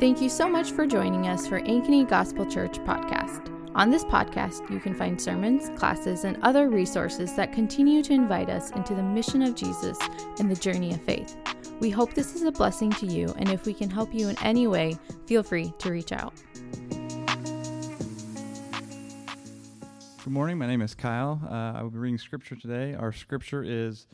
Thank you so much for joining us for Ankeny Gospel Church Podcast. On this podcast, you can find sermons, classes, and other resources that continue to invite us into the mission of Jesus and the journey of faith. We hope this is a blessing to you, and if we can help you in any way, feel free to reach out. Good morning. My name is Kyle. I will be reading scripture today. Our scripture is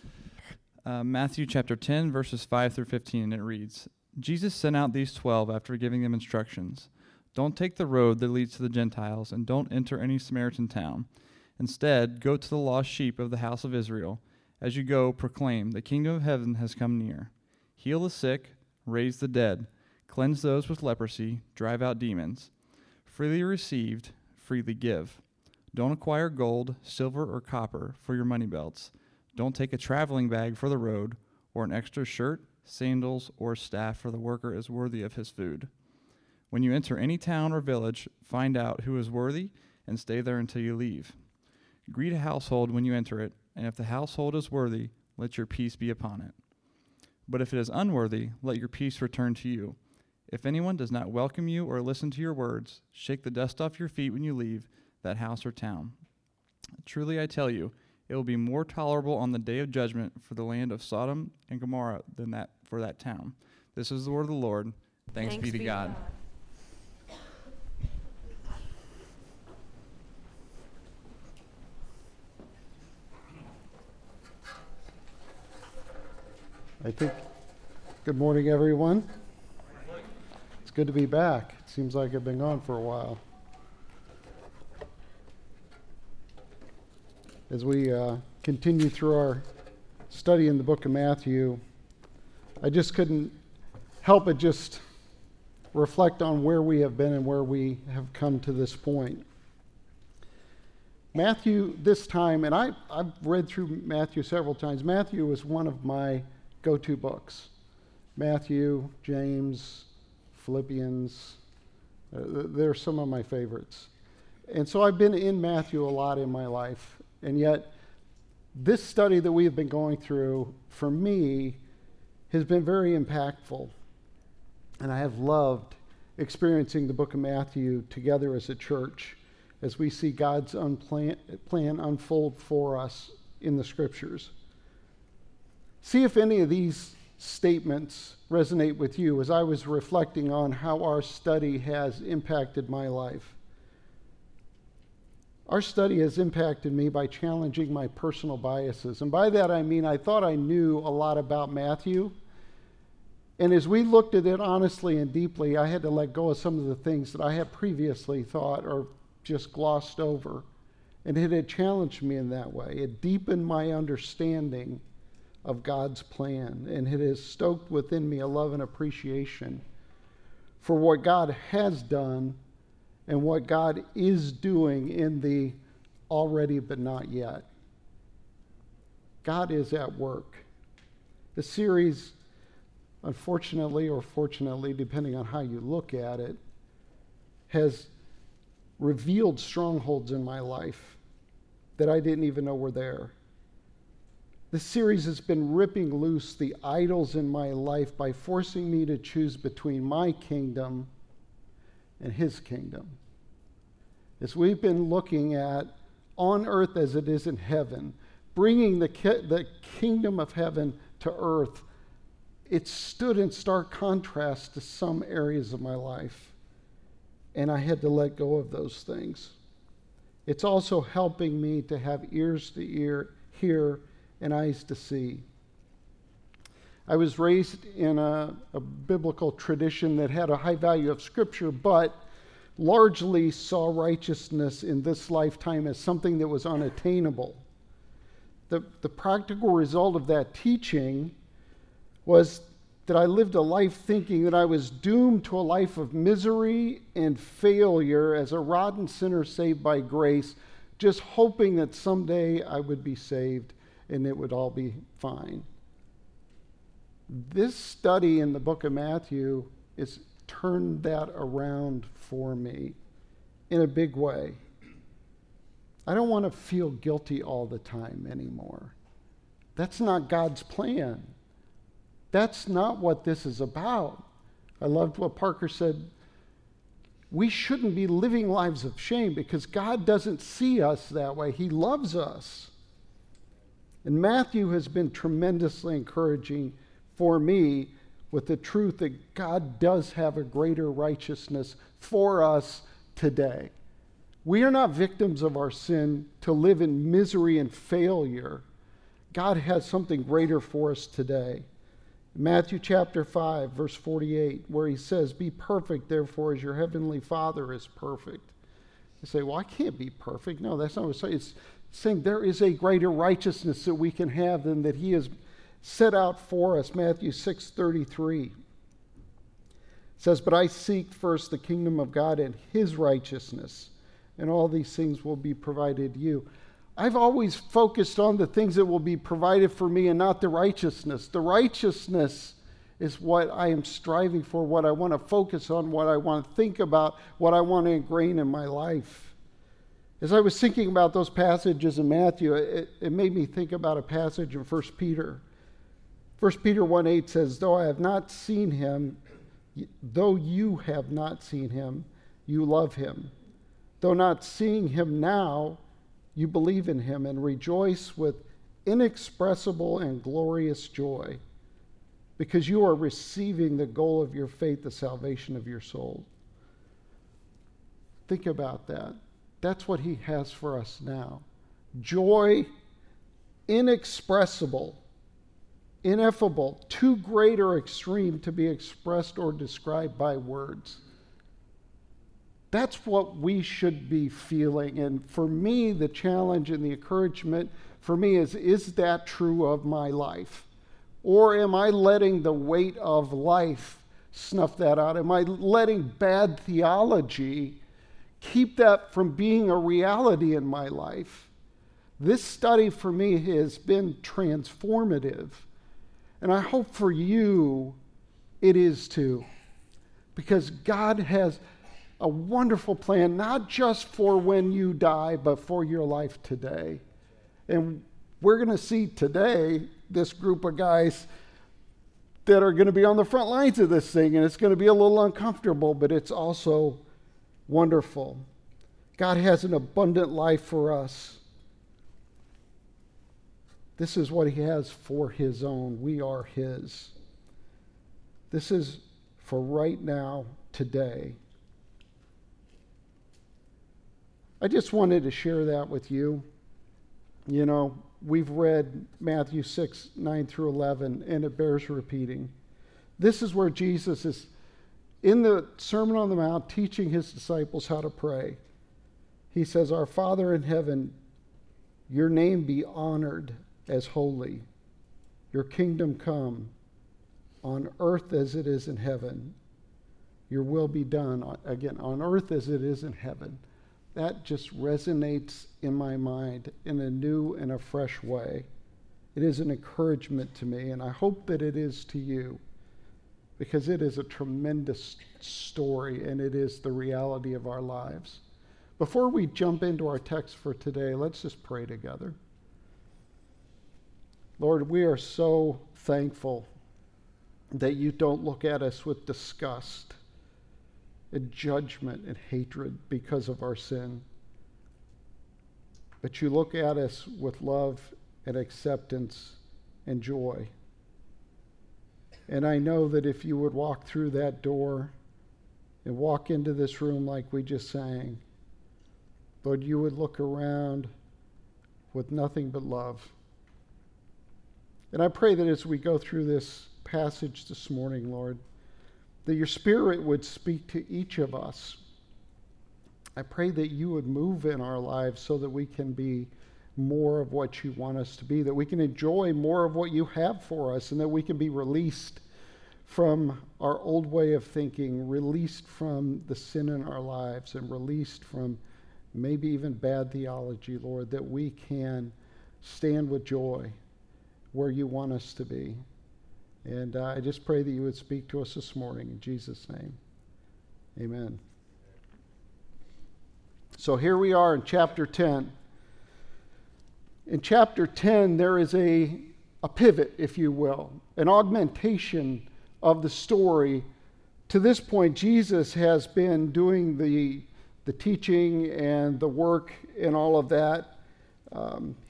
Matthew chapter 10, verses 5 through 15, and it reads, Jesus sent out these 12 after giving them instructions. Don't take the road that leads to the Gentiles, and don't enter any Samaritan town. Instead, go to the lost sheep of the house of Israel. As you go, proclaim, the kingdom of heaven has come near. Heal the sick, raise the dead, cleanse those with leprosy, drive out demons. Freely received, freely give. Don't acquire gold, silver, or copper for your money belts. Don't take a traveling bag for the road, or an extra shirt, sandals, or staff, for the worker is worthy of his food. When you enter any town or village, find out who is worthy and stay there until you leave. Greet a household when you enter it, and if the household is worthy, let your peace be upon it. But if it is unworthy, let your peace return to you. If anyone does not welcome you or listen to your words, shake the dust off your feet when you leave that house or town. Truly I tell you, it will be more tolerable on the day of judgment for the land of Sodom and Gomorrah than that for that town. This is the word of the Lord. Thanks be to God. Good morning, everyone. It's good to be back. It seems like I've been gone for a while. As we continue through our study in the book of Matthew, I just couldn't help but just reflect on where we have been and where we have come to this point. Matthew this time, and I've read through Matthew several times. Matthew was one of my go-to books. Matthew, James, Philippians, they're some of my favorites. And so I've been in Matthew a lot in my life, and yet this study that we have been going through, for me, has been very impactful. And I have loved experiencing the book of Matthew together as a church, as we see God's plan unfold for us in the scriptures. See if any of these statements resonate with you as I was reflecting on how our study has impacted my life. Our study has impacted me by challenging my personal biases. And by that I mean I thought I knew a lot about Matthew. And as we looked at it honestly and deeply, I had to let go of some of the things that I had previously thought or just glossed over. And it had challenged me in that way. It deepened my understanding of God's plan, and it has stoked within me a love and appreciation for what God has done and what God is doing in the already but not yet. God is at work. The series, unfortunately or fortunately, depending on how you look at it, has revealed strongholds in my life that I didn't even know were there. The series has been ripping loose the idols in my life by forcing me to choose between my kingdom and his kingdom. As we've been looking at on earth as it is in heaven, bringing the kingdom of heaven to earth, it stood in stark contrast to some areas of my life, and I had to let go of those things. It's also helping me to have ears to hear, and eyes to see. I was raised in a biblical tradition that had a high value of scripture, but largely saw righteousness in this lifetime as something that was unattainable. The practical result of that teaching was that I lived a life thinking that I was doomed to a life of misery and failure as a rotten sinner saved by grace, just hoping that someday I would be saved and it would all be fine. This study in the book of Matthew has turned that around for me in a big way. I don't want to feel guilty all the time anymore. That's not God's plan. That's not what this is about. I loved what Parker said. We shouldn't be living lives of shame because God doesn't see us that way. He loves us. And Matthew has been tremendously encouraging for me with the truth that God does have a greater righteousness for us today. We are not victims of our sin to live in misery and failure. God has something greater for us today. Matthew chapter 5, verse 48, where he says, "Be perfect, therefore, as your heavenly Father is perfect." You say, well, I can't be perfect. No, that's not what it's saying. It's saying there is a greater righteousness that we can have than that he has set out for us. Matthew 6:33 says, "But I seek first the kingdom of God and his righteousness, and all these things will be provided you." I've always focused on the things that will be provided for me and not the righteousness. The righteousness is what I am striving for, what I want to focus on, what I want to think about, what I want to ingrain in my life. As I was thinking about those passages in Matthew, it made me think about a passage in First Peter. First Peter 1:8 says, "Though I have not seen him, though you have not seen him, you love him. Though not seeing him now, you believe in him and rejoice with inexpressible and glorious joy because you are receiving the goal of your faith, the salvation of your soul." Think about that. That's what he has for us now. Joy inexpressible, ineffable, too great or extreme to be expressed or described by words. That's what we should be feeling. And for me, the challenge and the encouragement for me is that true of my life? Or am I letting the weight of life snuff that out? Am I letting bad theology keep that from being a reality in my life? This study for me has been transformative. And I hope for you it is too. Because God has a wonderful plan, not just for when you die, but for your life today. And we're going to see today this group of guys that are going to be on the front lines of this thing, and it's going to be a little uncomfortable, but it's also wonderful. God has an abundant life for us. This is what he has for his own. We are his. This is for right now, today. I just wanted to share that with you. You know, we've read Matthew 6:9-11, and it bears repeating. This is where Jesus is in the Sermon on the Mount teaching his disciples how to pray. He says, "Our Father in heaven, your name be honored as holy. Your kingdom come on earth as it is in heaven. Your will be done," again, on earth as it is in heaven. That just resonates in my mind in a new and a fresh way. It is an encouragement to me, and I hope that it is to you, because it is a tremendous story, and it is the reality of our lives. Before we jump into our text for today, let's just pray together. Lord, we are so thankful that you don't look at us with disgust and judgment and hatred because of our sin. But you look at us with love and acceptance and joy. And I know that if you would walk through that door and walk into this room like we just sang, Lord, you would look around with nothing but love. And I pray that as we go through this passage this morning, Lord, that your Spirit would speak to each of us. I pray that you would move in our lives so that we can be more of what you want us to be, that we can enjoy more of what you have for us, and that we can be released from our old way of thinking, released from the sin in our lives, and released from maybe even bad theology, Lord, that we can stand with joy where you want us to be. And I just pray that you would speak to us this morning in Jesus' name. Amen. So here we are in chapter 10. In chapter 10, there is a pivot, if you will, an augmentation of the story to this point, Jesus has been doing the teaching and the work and all of that.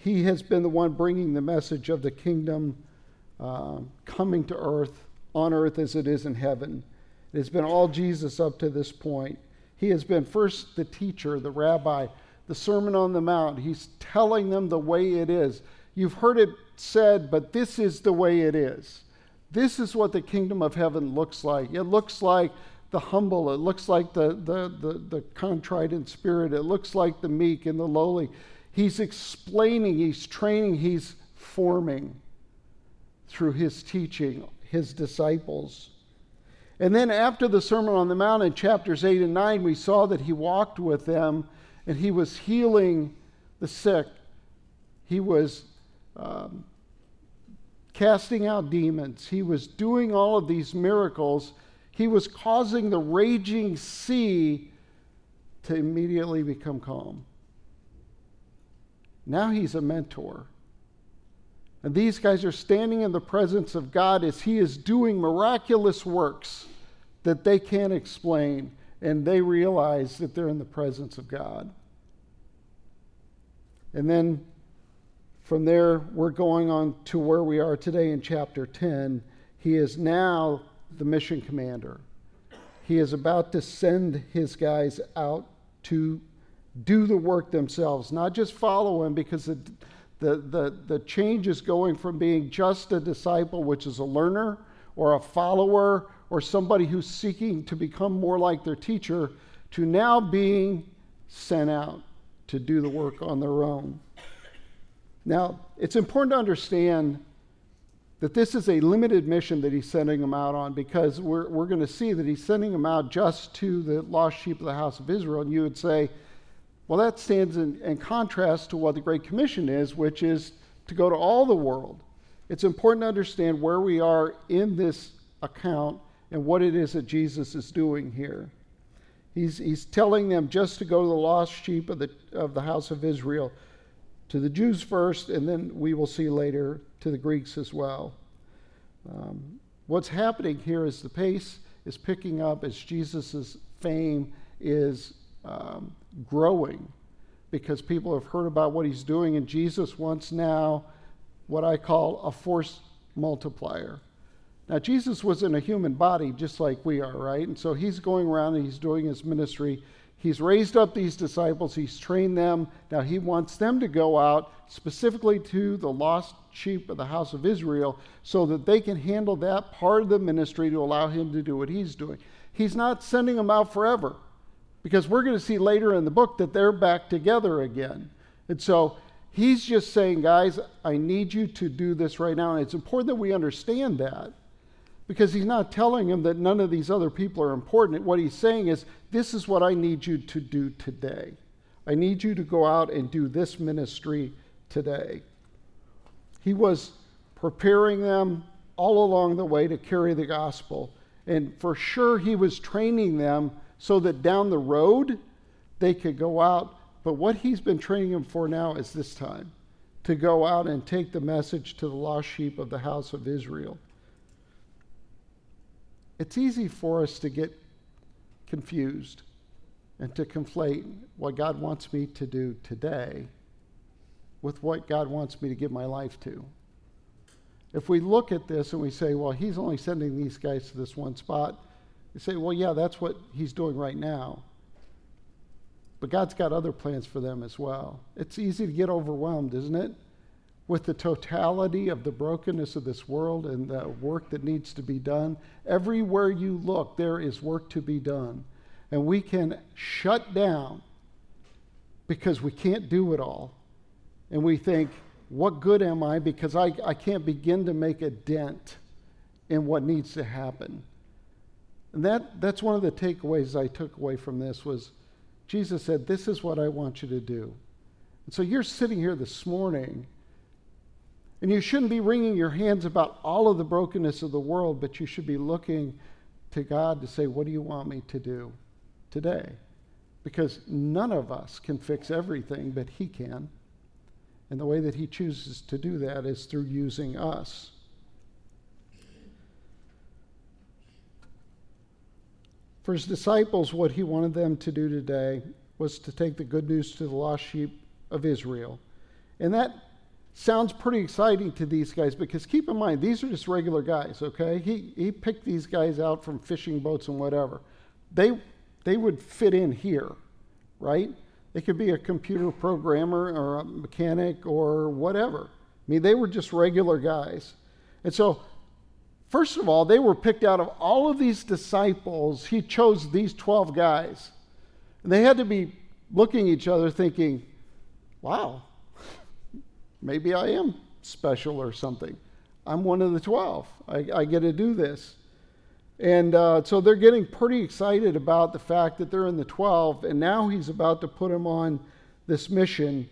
He has been the one bringing the message of the kingdom coming to earth, on earth as it is in heaven. It has been all Jesus up to this point. He has been first the teacher, the rabbi, the Sermon on the Mount. He's telling them the way it is. You've heard it said, but this is the way it is. This is what the kingdom of heaven looks like. It looks like the humble. It looks like the contrite in spirit. It looks like the meek and the lowly. He's explaining, he's training, he's forming through his teaching, his disciples. And then after the Sermon on the Mount in chapters 8 and 9, we saw that he walked with them and he was healing the sick. He was casting out demons. He was doing all of these miracles. He was causing the raging sea to immediately become calm. Now he's a mentor. And these guys are standing in the presence of God as he is doing miraculous works that they can't explain, and they realize that they're in the presence of God. And then from there, we're going on to where we are today in chapter 10. He is now the mission commander. He is about to send his guys out to do the work themselves, not just follow him, because the change is going from being just a disciple, which is a learner or a follower or somebody who's seeking to become more like their teacher, to now being sent out to do the work on their own. Now, it's important to understand that this is a limited mission that he's sending them out on, because we're going to see that he's sending them out just to the lost sheep of the house of Israel. And you would say, well, that stands in contrast to what the Great Commission is, which is to go to all the world. It's important to understand where we are in this account and what it is that Jesus is doing here. He's telling them just to go to the lost sheep of the house of Israel, to the Jews first, and then we will see later to the Greeks as well. What's happening here is the pace is picking up as Jesus' fame is growing, because people have heard about what he's doing, and Jesus wants now what I call a force multiplier. Now, Jesus was in a human body just like we are, right? And so he's going around and he's doing his ministry. He's raised up these disciples. He's trained them. Now he wants them to go out specifically to the lost sheep of the house of Israel so that they can handle that part of the ministry to allow him to do what he's doing. He's not sending them out forever, because we're going to see later in the book that they're back together again. And so he's just saying, guys, I need you to do this right now. And it's important that we understand that, because he's not telling him that none of these other people are important. What he's saying is, this is what I need you to do today. I need you to go out and do this ministry today. He was preparing them all along the way to carry the gospel. And for sure, he was training them so that down the road, they could go out. But what he's been training them for now is this time, to go out and take the message to the lost sheep of the house of Israel. It's easy for us to get confused and to conflate what God wants me to do today with what God wants me to give my life to. If we look at this and we say, well, he's only sending these guys to this one spot, we say, well, yeah, that's what he's doing right now. But God's got other plans for them as well. It's easy to get overwhelmed, isn't it, with the totality of the brokenness of this world and the work that needs to be done. Everywhere you look, there is work to be done. And we can shut down because we can't do it all. And we think, what good am I? Because I can't begin to make a dent in what needs to happen. And that's one of the takeaways I took away from this was, Jesus said, this is what I want you to do. And so you're sitting here this morning, and you shouldn't be wringing your hands about all of the brokenness of the world, but you should be looking to God to say, what do you want me to do today? Because none of us can fix everything, but he can. And the way that he chooses to do that is through using us. For his disciples, what he wanted them to do today was to take the good news to the lost sheep of Israel. And that sounds pretty exciting to these guys, because keep in mind, these are just regular guys, okay? He picked these guys out from fishing boats and whatever. They would fit in here, right? They could be a computer programmer or a mechanic or whatever. I mean, they were just regular guys. And so, first of all, they were picked out of all of these disciples. He chose these 12 guys. And they had to be looking at each other thinking, wow, maybe I am special or something. I'm one of the 12. I get to do this. And so they're getting pretty excited about the fact that they're in the 12, and now he's about to put them on this mission.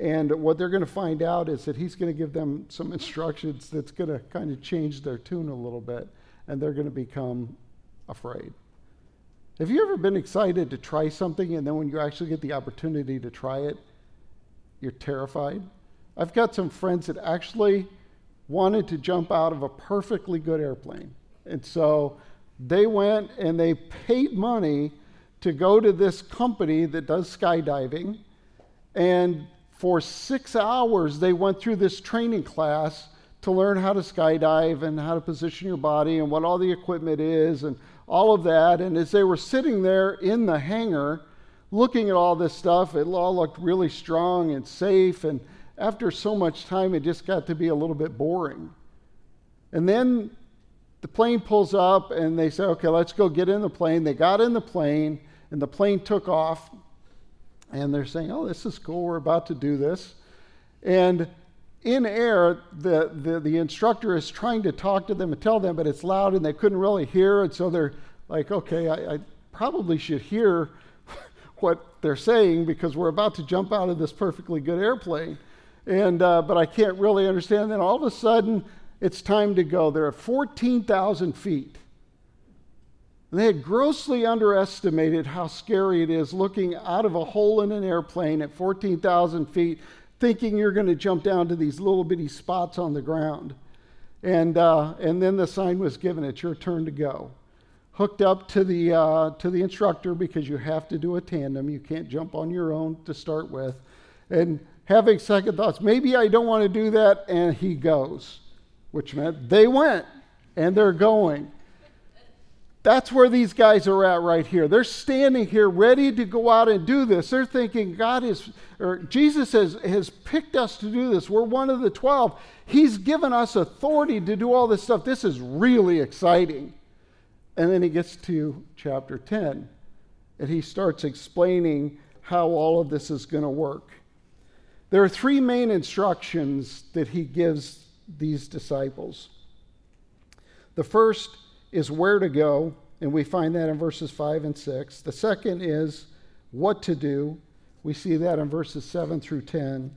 And what they're going to find out is that he's going to give them some instructions that's going to kind of change their tune a little bit, and they're going to become afraid. Have you ever been excited to try something, and then when you actually get the opportunity to try it, you're terrified? I've got some friends that actually wanted to jump out of a perfectly good airplane. And so they went and they paid money to go to this company that does skydiving, and for 6 hours, they went through this training class to learn how to skydive and how to position your body and what all the equipment is and all of that. And as they were sitting there in the hangar looking at all this stuff, it all looked really strong and safe. And after so much time, it just got to be a little bit boring. And then the plane pulls up and they say, okay, let's go get in the plane. They got in the plane and the plane took off. And they're saying, oh, this is cool, we're about to do this. And in air, the instructor is trying to talk to them and tell them, but it's loud and they couldn't really hear. And so they're like, okay, I probably should hear what they're saying, because we're about to jump out of this perfectly good airplane. And but I can't really understand. Then all of a sudden, it's time to go. They're at 14,000 feet. They had grossly underestimated how scary it is looking out of a hole in an airplane at 14,000 feet, thinking you're going to jump down to these little bitty spots on the ground. And then the sign was given, it's your turn to go. Hooked up to the instructor, because you have to do a tandem. You can't jump on your own to start with. And having second thoughts, maybe I don't want to do that, and he goes, which meant they went, and they're going. That's where these guys are at right here. They're standing here ready to go out and do this. They're thinking Jesus has picked us to do this. We're one of the 12. He's given us authority to do all this stuff. This is really exciting. And then he gets to chapter 10, and he starts explaining how all of this is going to work. There are three main instructions that he gives these disciples. The first is where to go, and we find that in verses 5 and 6. The second is what to do. We see that in verses 7 through 10.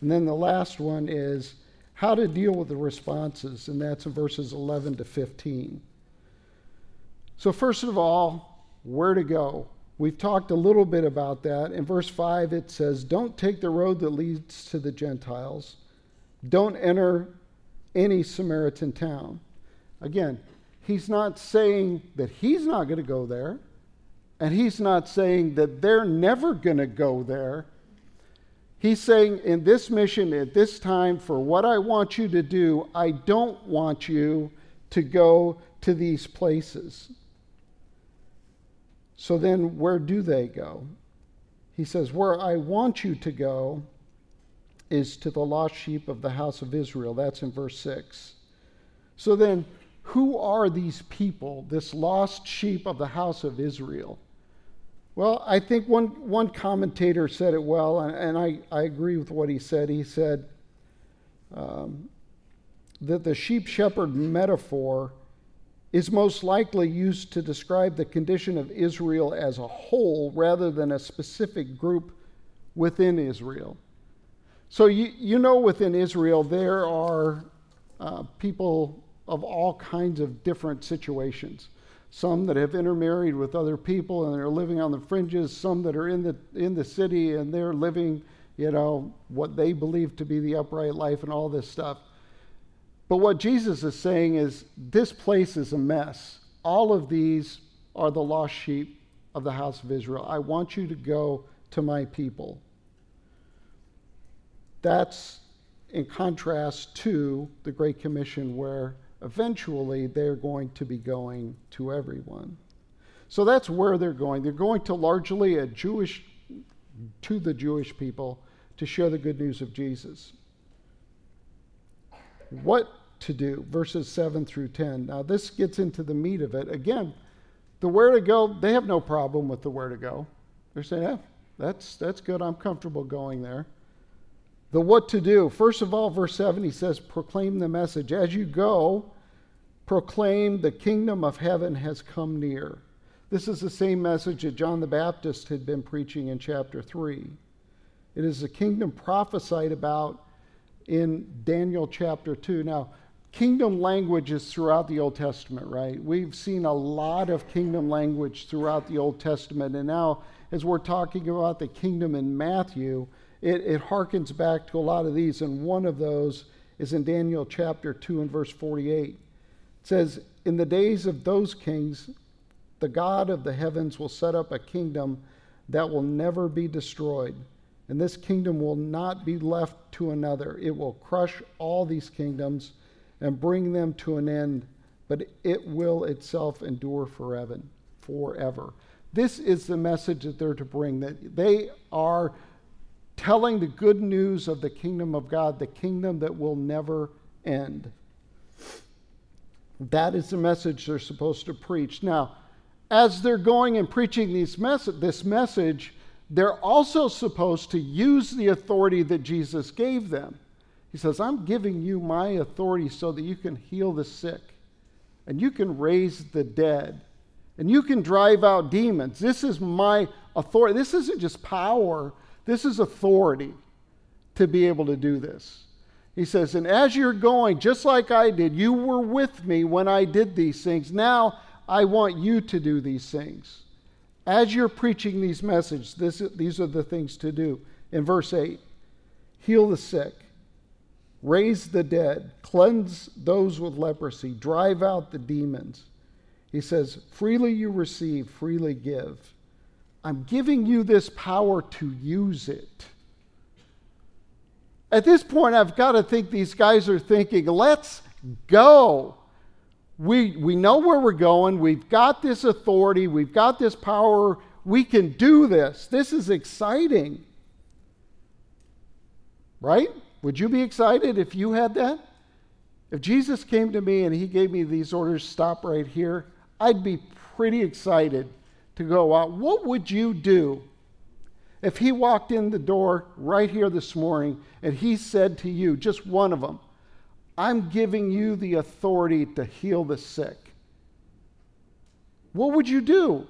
And then the last one is how to deal with the responses, and that's in verses 11 to 15. So first of all, where to go. We've talked a little bit about that. In verse 5, it says, don't take the road that leads to the Gentiles. Don't enter any Samaritan town. Again, he's not saying that he's not going to go there, and he's not saying that they're never going to go there. He's saying in this mission, at this time, for what I want you to do, I don't want you to go to these places. So then where do they go? He says, where I want you to go is to the lost sheep of the house of Israel. That's in verse 6. So then, who are these people, this lost sheep of the house of Israel? Well, I think one commentator said it well, and I agree with what he said. He said that the sheep shepherd metaphor is most likely used to describe the condition of Israel as a whole rather than a specific group within Israel. So you know, within Israel there are people of all kinds of different situations. Some that have intermarried with other people and they're living on the fringes, some that are in the city and they're living, you know, what they believe to be the upright life and all this stuff. But what Jesus is saying is this place is a mess. All of these are the lost sheep of the house of Israel. I want you to go to my people. That's in contrast to the Great Commission, where eventually they're going to be going to everyone. So that's where they're going. They're going to largely to the Jewish people to share the good news of Jesus. What to do, verses 7 through 10. Now this gets into the meat of it. Again, the where to go, they have no problem with the where to go. They're saying, that's good, I'm comfortable going there. The what to do. First of all, verse 7, he says, proclaim the message. As you go, proclaim the kingdom of heaven has come near. This is the same message that John the Baptist had been preaching in chapter 3. It is the kingdom prophesied about in Daniel chapter 2. Now, kingdom language is throughout the Old Testament, right? We've seen a lot of kingdom language throughout the Old Testament. And now, as we're talking about the kingdom in Matthew, it harkens back to a lot of these. And one of those is in Daniel chapter 2 and verse 48. It says, in the days of those kings, the God of the heavens will set up a kingdom that will never be destroyed. And this kingdom will not be left to another. It will crush all these kingdoms and bring them to an end, but it will itself endure forever. This is the message that they're to bring, that they are telling the good news of the kingdom of God, the kingdom that will never end. That is the message they're supposed to preach. Now, as they're going and preaching this message, they're also supposed to use the authority that Jesus gave them. He says, I'm giving you my authority so that you can heal the sick, and you can raise the dead, and you can drive out demons. This is my authority. This isn't just power. This is authority to be able to do this. He says, and as you're going, just like I did, you were with me when I did these things. Now I want you to do these things. As you're preaching these messages, these are the things to do. In verse 8, heal the sick, raise the dead, cleanse those with leprosy, drive out the demons. He says, freely you receive, freely give. I'm giving you this power to use it. At this point, I've got to think these guys are thinking, let's go. We know where we're going. We've got this authority. We've got this power. We can do this. This is exciting. Right? Would you be excited if you had that? If Jesus came to me and he gave me these orders, stop right here, I'd be pretty excited to go out. What would you do if he walked in the door right here this morning and he said to you, just one of them, I'm giving you the authority to heal the sick? What would you do?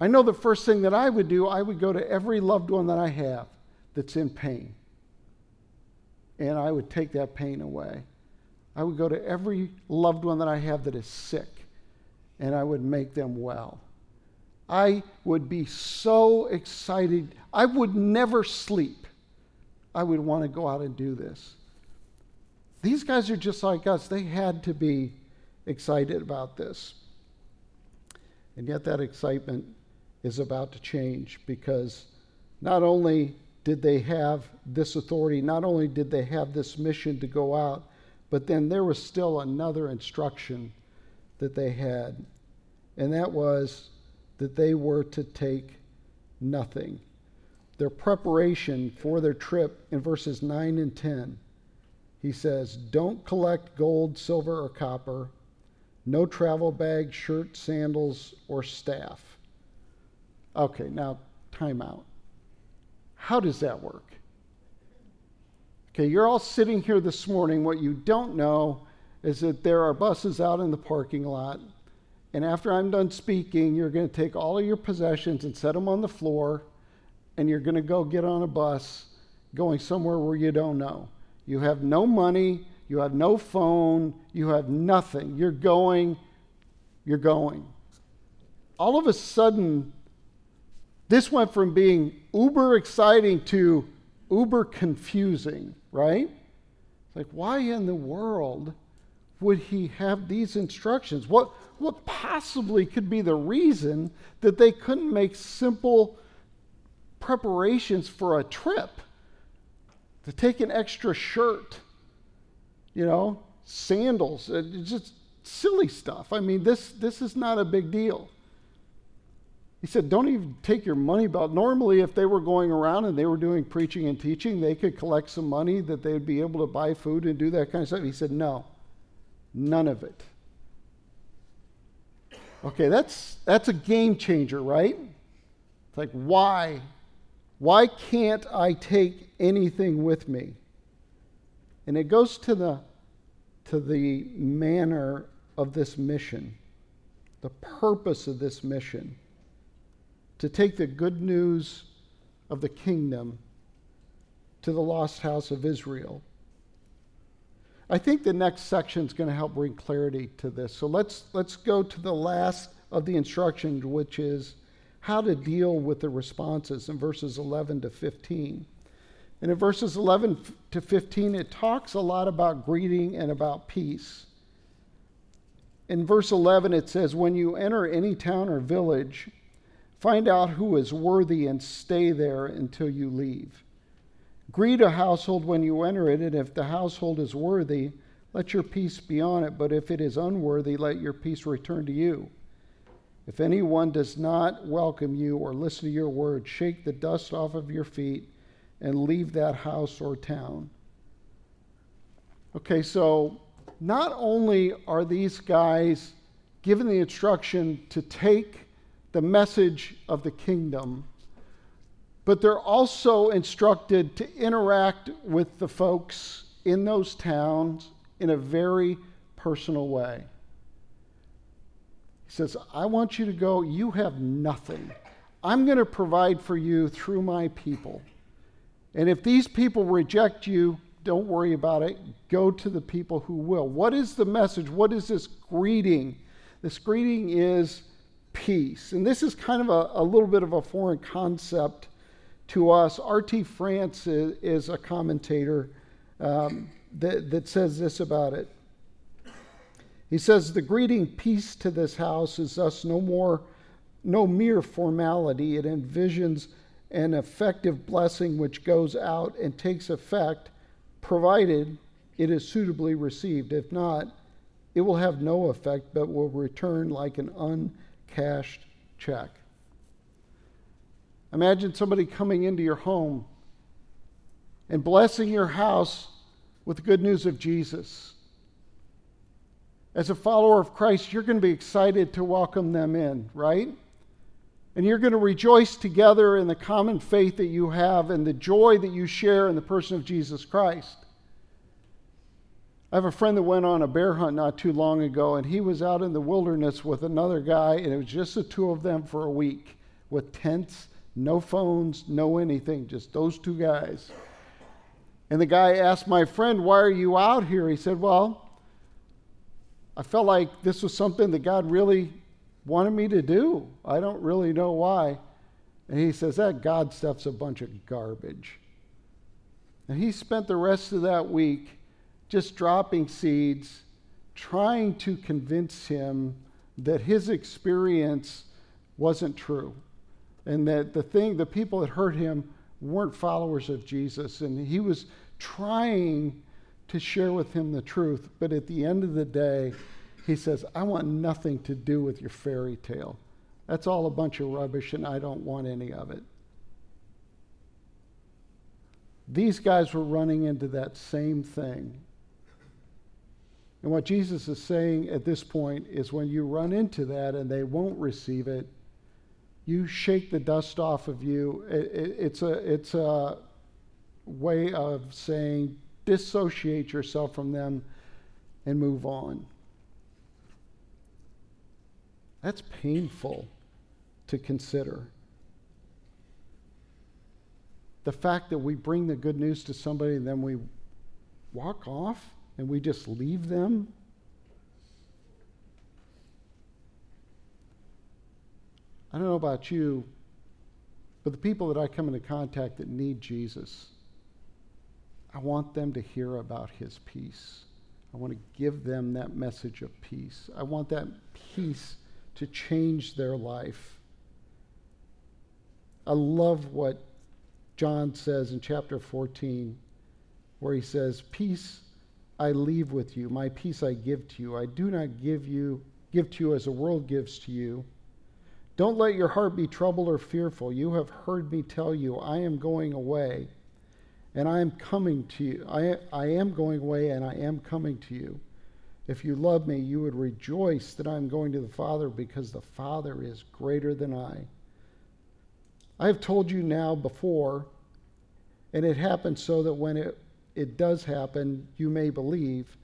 I know the first thing that I would do, I would go to every loved one that I have that's in pain, and I would take that pain away. I would go to every loved one that I have that is sick, and I would make them well. I would be so excited. I would never sleep. I would want to go out and do this. These guys are just like us. They had to be excited about this. And yet that excitement is about to change, because not only did they have this authority, not only did they have this mission to go out, but then there was still another instruction that they had, and that was that they were to take nothing. Their preparation for their trip in verses 9 and 10, he says, don't collect gold, silver, or copper, no travel bag, shirt, sandals, or staff. Okay, now time out. How does that work? Okay, you're all sitting here this morning. What you don't know is that there are buses out in the parking lot, and after I'm done speaking, you're going to take all of your possessions and set them on the floor, and you're going to go get on a bus going somewhere where you don't know. You have no money, you have no phone, you have nothing. You're going. All of a sudden, this went from being uber exciting to uber confusing, right? It's like, why in the world would he have these instructions? What possibly could be the reason that they couldn't make simple preparations for a trip? To take an extra shirt, you know, sandals, just silly stuff. I mean, this is not a big deal. He said, don't even take your money belt. Normally, if they were going around and they were doing preaching and teaching, they could collect some money that they'd be able to buy food and do that kind of stuff. He said, no, none of it. Okay, that's a game changer, right? It's like, why? Why can't I take anything with me? And it goes to the manner of this mission, the purpose of this mission, to take the good news of the kingdom to the lost house of Israel. I think the next section is going to help bring clarity to this. So let's go to the last of the instructions, which is how to deal with the responses in verses 11 to 15. And in verses 11 to 15, it talks a lot about greeting and about peace. In verse 11, it says, when you enter any town or village, find out who is worthy and stay there until you leave. Greet a household when you enter it, and if the household is worthy, let your peace be on it. But if it is unworthy, let your peace return to you. If anyone does not welcome you or listen to your words, shake the dust off of your feet and leave that house or town. Okay, so not only are these guys given the instruction to take the message of the kingdom, but they're also instructed to interact with the folks in those towns in a very personal way. He says, I want you to go, you have nothing. I'm going to provide for you through my people. And if these people reject you, don't worry about it. Go to the people who will. What is the message? What is this greeting? This greeting is peace. And this is kind of a little bit of a foreign concept to us. R.T. France is a commentator that says this about it. He says, the greeting peace to this house is thus no mere formality. It envisions an effective blessing which goes out and takes effect, provided it is suitably received. If not, it will have no effect, but will return like an uncashed check. Imagine somebody coming into your home and blessing your house with the good news of Jesus. As a follower of Christ, you're going to be excited to welcome them in, right? And you're going to rejoice together in the common faith that you have and the joy that you share in the person of Jesus Christ. I have a friend that went on a bear hunt not too long ago, and he was out in the wilderness with another guy, and it was just the two of them for a week with tents, no phones, no anything, just those two guys. And the guy asked my friend, why are you out here? He said, well, I felt like this was something that God really wanted me to do. I don't really know why. And he says, that God stuff's a bunch of garbage. And he spent the rest of that week just dropping seeds, trying to convince him that his experience wasn't true and that the people that hurt him weren't followers of Jesus. And he was trying to share with him the truth, but at the end of the day, he says, I want nothing to do with your fairy tale. That's all a bunch of rubbish, and I don't want any of it. These guys were running into that same thing. And what Jesus is saying at this point is when you run into that and they won't receive it, you shake the dust off of you. It's a way of saying dissociate yourself from them and move on. That's painful to consider. The fact that we bring the good news to somebody and then we walk off and we just leave them. I don't know about you, but the people that I come into contact that need Jesus, I want them to hear about his peace. I want to give them that message of peace. I want that peace to change their life. I love what John says in chapter 14, where he says, "Peace I leave with you, my peace I give to you. I do not give to you as the world gives to you. Don't let your heart be troubled or fearful. You have heard me tell you, I am going away, and I am coming to you. I am going away, and I am coming to you. If you love me, you would rejoice that I am going to the Father, because the Father is greater than I. I have told you now before, and it happened so that when it does happen, you may believe.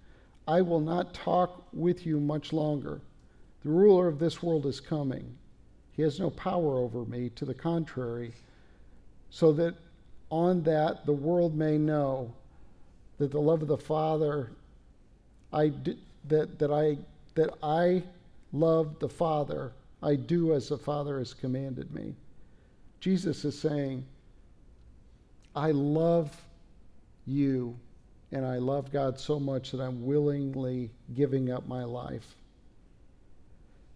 I will not talk with you much longer. The ruler of this world is coming. He has no power over me, to the contrary, so that on that the world may know that the love of the Father, I love the Father, I do as the Father has commanded me." Jesus is saying, I love you, and I love God so much that I'm willingly giving up my life.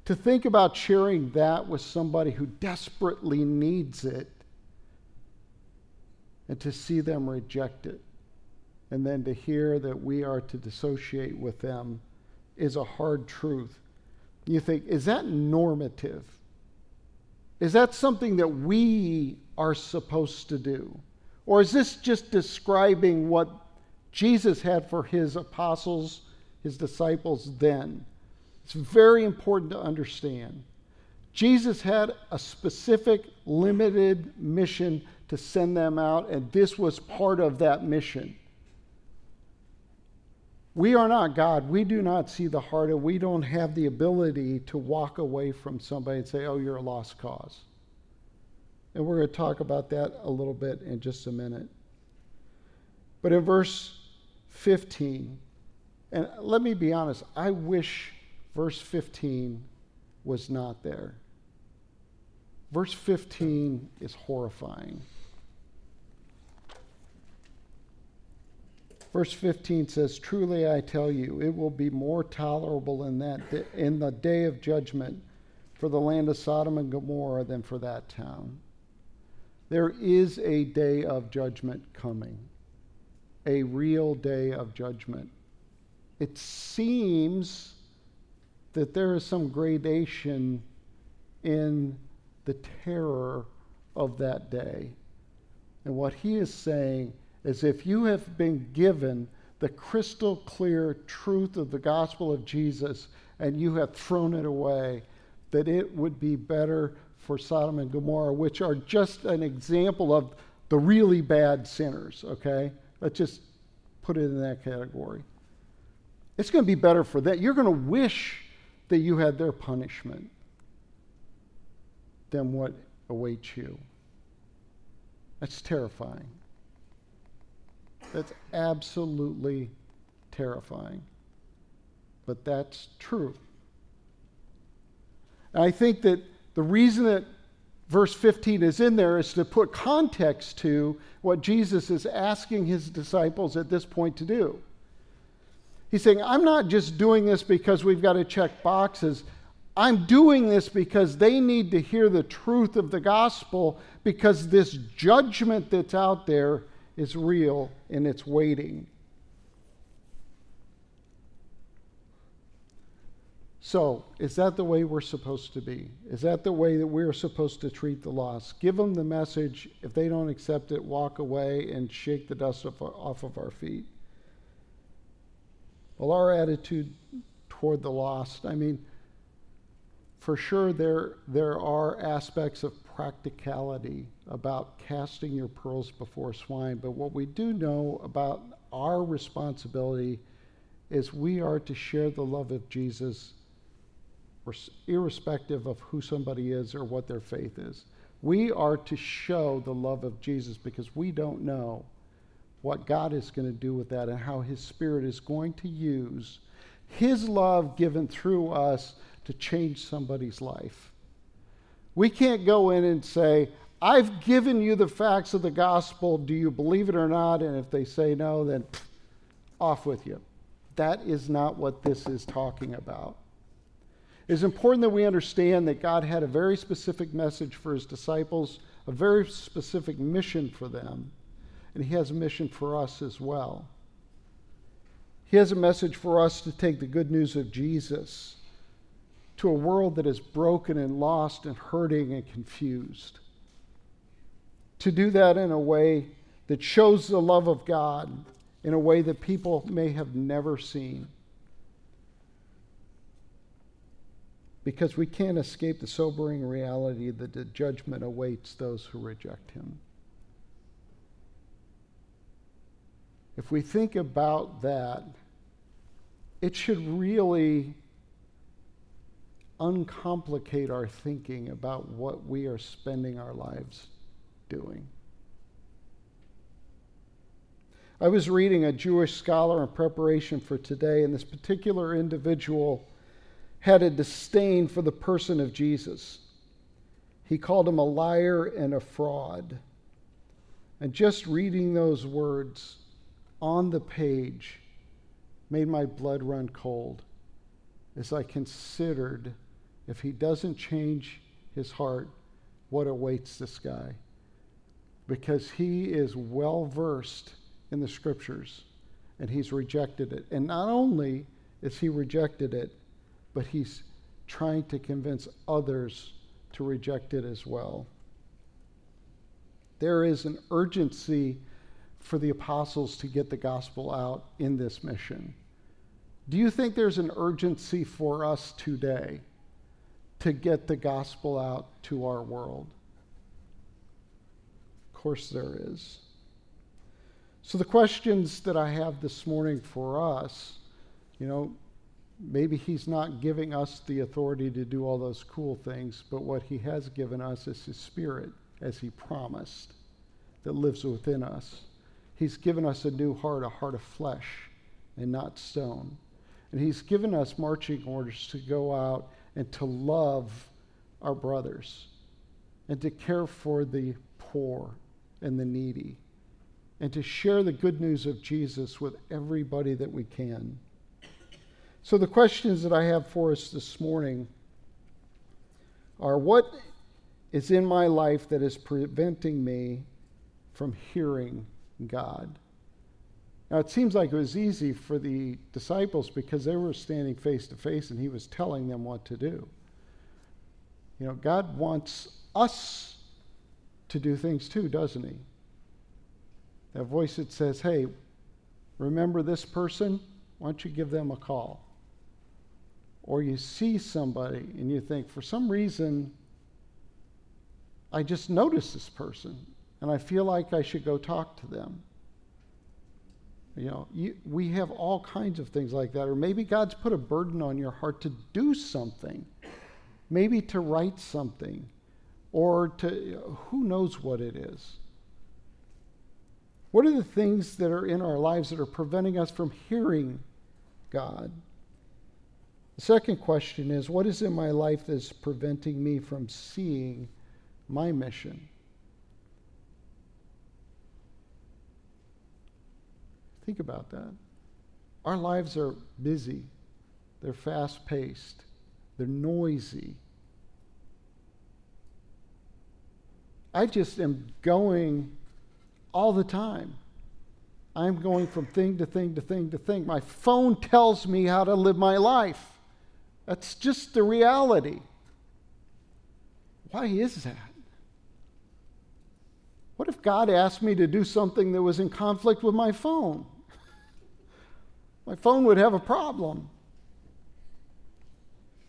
To think about sharing that with somebody who desperately needs it, and to see them reject it, and then to hear that we are to dissociate with them, is a hard truth. You think, is that normative? Is that something that we are supposed to do? Or is this just describing what Jesus had for his apostles, his disciples then? It's very important to understand. Jesus had a specific, limited mission to send them out, and this was part of that mission. We are not God. We do not see the heart, and we don't have the ability to walk away from somebody and say, oh, you're a lost cause. And we're going to talk about that a little bit in just a minute. But in verse 15, and let me be honest, I wish verse 15 was not there. Verse 15 is horrifying. Verse 15 says, "Truly I tell you, it will be more tolerable in the day of judgment for the land of Sodom and Gomorrah than for that town." There is a day of judgment coming, a real day of judgment. It seems that there is some gradation in the terror of that day. And what he is saying is, if you have been given the crystal clear truth of the gospel of Jesus and you have thrown it away, that it would be better for Sodom and Gomorrah, which are just an example of the really bad sinners, okay? Let's just put it in that category. It's going to be better for that. You're going to wish that you had their punishment than what awaits you. That's terrifying. That's absolutely terrifying. But that's true. And I think that the reason that verse 15 is in there is to put context to what Jesus is asking his disciples at this point to do. He's saying, I'm not just doing this because we've got to check boxes. I'm doing this because they need to hear the truth of the gospel, because this judgment that's out there is real and it's waiting. So, is that the way we're supposed to be? Is that the way that we're supposed to treat the lost? Give them the message. If they don't accept it, walk away and shake the dust off of our feet. Well, our attitude toward the lost, I mean, for sure there are aspects of practicality about casting your pearls before swine, but what we do know about our responsibility is we are to share the love of Jesus irrespective of who somebody is or what their faith is. We are to show the love of Jesus, because we don't know what God is going to do with that and how his Spirit is going to use his love given through us to change somebody's life. We can't go in and say, I've given you the facts of the gospel, do you believe it or not? And if they say no, then off with you. That is not what this is talking about. It's important that we understand that God had a very specific message for his disciples, a very specific mission for them, and he has a mission for us as well. He has a message for us to take the good news of Jesus to a world that is broken and lost and hurting and confused. To do that in a way that shows the love of God in a way that people may have never seen. Because we can't escape the sobering reality that the judgment awaits those who reject him. If we think about that, it should really uncomplicate our thinking about what we are spending our lives doing. I was reading a Jewish scholar in preparation for today, and this particular individual had a disdain for the person of Jesus. He called him a liar and a fraud. And just reading those words on the page made my blood run cold as I considered, if he doesn't change his heart, what awaits this guy. Because he is well versed in the scriptures and he's rejected it. And not only is he rejected it, but he's trying to convince others to reject it as well. There is an urgency for the apostles to get the gospel out in this mission. Do you think there's an urgency for us today to get the gospel out to our world? Of course there is. So the questions that I have this morning for us, maybe he's not giving us the authority to do all those cool things, but what he has given us is his Spirit, as he promised, that lives within us. He's given us a new heart, a heart of flesh and not stone. And he's given us marching orders to go out and to love our brothers and to care for the poor and the needy and to share the good news of Jesus with everybody that we can. So the questions that I have for us this morning are, what is in my life that is preventing me from hearing God? Now, it seems like it was easy for the disciples because they were standing face to face and he was telling them what to do. God wants us to do things too, doesn't he? That voice that says, hey, remember this person? Why don't you give them a call? Or you see somebody and you think, for some reason, I just noticed this person and I feel like I should go talk to them. We have all kinds of things like that. Or maybe God's put a burden on your heart to do something, maybe to write something, or to who knows what it is. What are the things that are in our lives that are preventing us from hearing God? The second question is, what is in my life that's preventing me from seeing my mission? Think about that. Our lives are busy. They're fast-paced. They're noisy. I just am going all the time. I'm going from thing to thing to thing to thing. My phone tells me how to live my life. That's just the reality. Why is that? What if God asked me to do something that was in conflict with my phone? My phone would have a problem.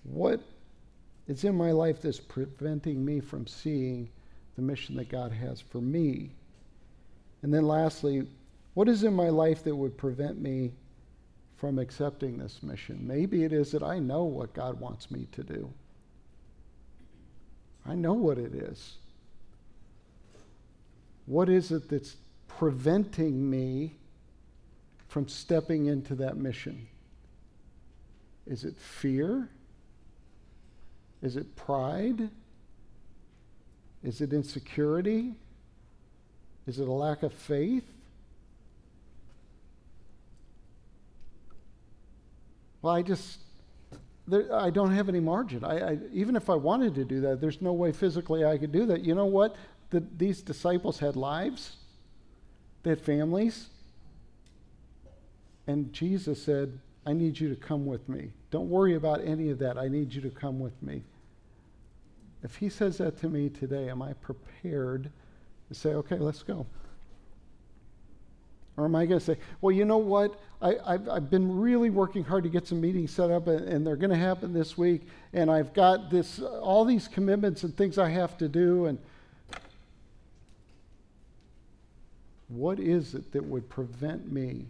What is in my life that's preventing me from seeing the mission that God has for me? And then lastly, what is in my life that would prevent me from accepting this mission? Maybe it is that I know what God wants me to do. I know what it is. What is it that's preventing me from stepping into that mission? Is it fear? Is it pride? Is it insecurity? Is it a lack of faith? Well, I don't have any margin. I even if I wanted to do that, there's no way physically I could do that. You know what? These disciples had lives. They had families. And Jesus said, I need you to come with me. Don't worry about any of that. I need you to come with me. If he says that to me today, am I prepared to say, okay, let's go? Or am I going to say, well, you know what? I've been really working hard to get some meetings set up, and they're going to happen this week, and I've got this all these commitments and things I have to do. And what is it that would prevent me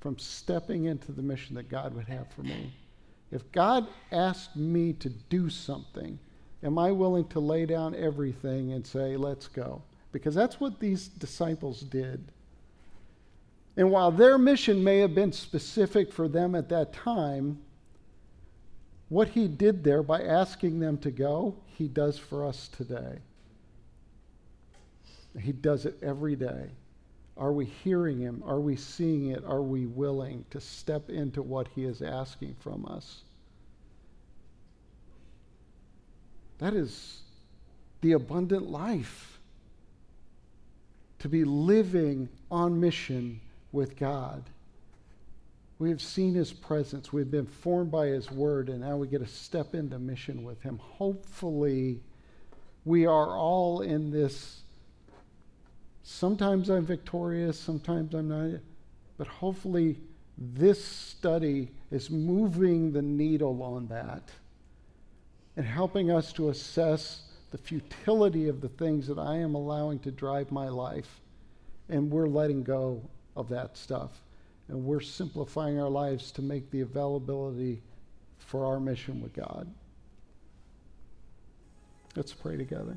from stepping into the mission that God would have for me? If God asked me to do something, am I willing to lay down everything and say, let's go? Because that's what these disciples did. And while their mission may have been specific for them at that time, what he did there by asking them to go, he does for us today. He does it every day. Are we hearing him? Are we seeing it? Are we willing to step into what he is asking from us? That is the abundant life, to be living on mission with God. We have seen his presence. We've been formed by his word, and now we get to step into mission with him. Hopefully, we are all in this. Sometimes I'm victorious, sometimes I'm not. But hopefully, this study is moving the needle on that and helping us to assess the futility of the things that I am allowing to drive my life. And we're letting go of that stuff. And we're simplifying our lives to make the availability for our mission with God. Let's pray together.